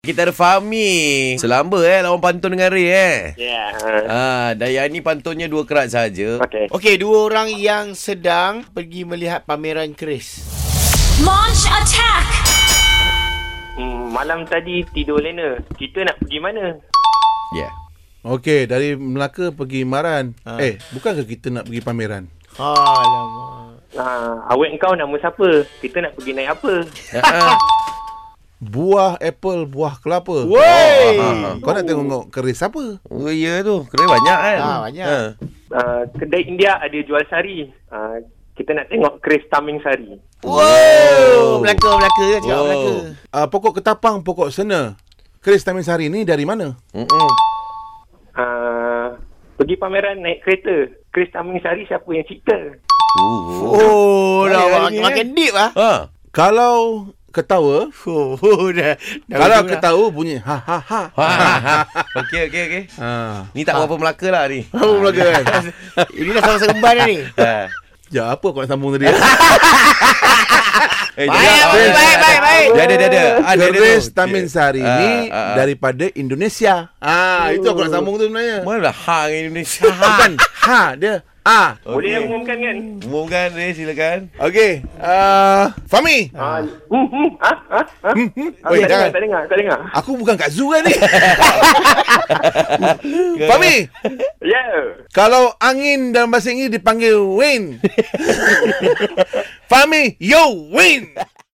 Kita ada Fahmi. Selamba lawan Pantun dengan Ray Ya. Dayani pantunnya dua kerat saja. Okey, dua orang yang sedang pergi melihat pameran keris. Launch attack. Malam tadi tidur lena. Kita nak pergi mana? Ya. Yeah. Okey, dari Melaka pergi Maran. Bukankah kita nak pergi pameran? Alamak. Awet kau nama siapa? Kita nak pergi naik apa? Buah apple, buah kelapa. Kau nak tengok keris apa? Keris banyak kan? Banyak. Kedai India ada jual sari. Kita nak tengok keris taming sari. Melaka cakap Melaka. Pokok ketapang, pokok sena. Keris taming sari ni dari mana? Pergi pameran naik kereta. Keris taming sari siapa yang cipta? Makin deep lah. Kalau ketawa. Kalau ketawa bunyi ha. Okey. Ni tak berapa Melaka lah ni. Berapa Melaka kan? Ini dah sama-sama gemban dah ni. Ya, apa kau nak sambung tadi? Baik. Ada. Keris Taming Sari ni daripada Indonesia. Itu aku nak sambung tu sebenarnya. Mana ha Indonesia? Bukan ha dia. Boleh umumkan kan? Umumkan, Ray, silakan. Okey. Fahmi. Tak dengar. Aku bukan kat zoo kan ni? Fahmi. Ya. Kalau angin dalam bahasa Inggeris dipanggil wind. Fahmi, you win.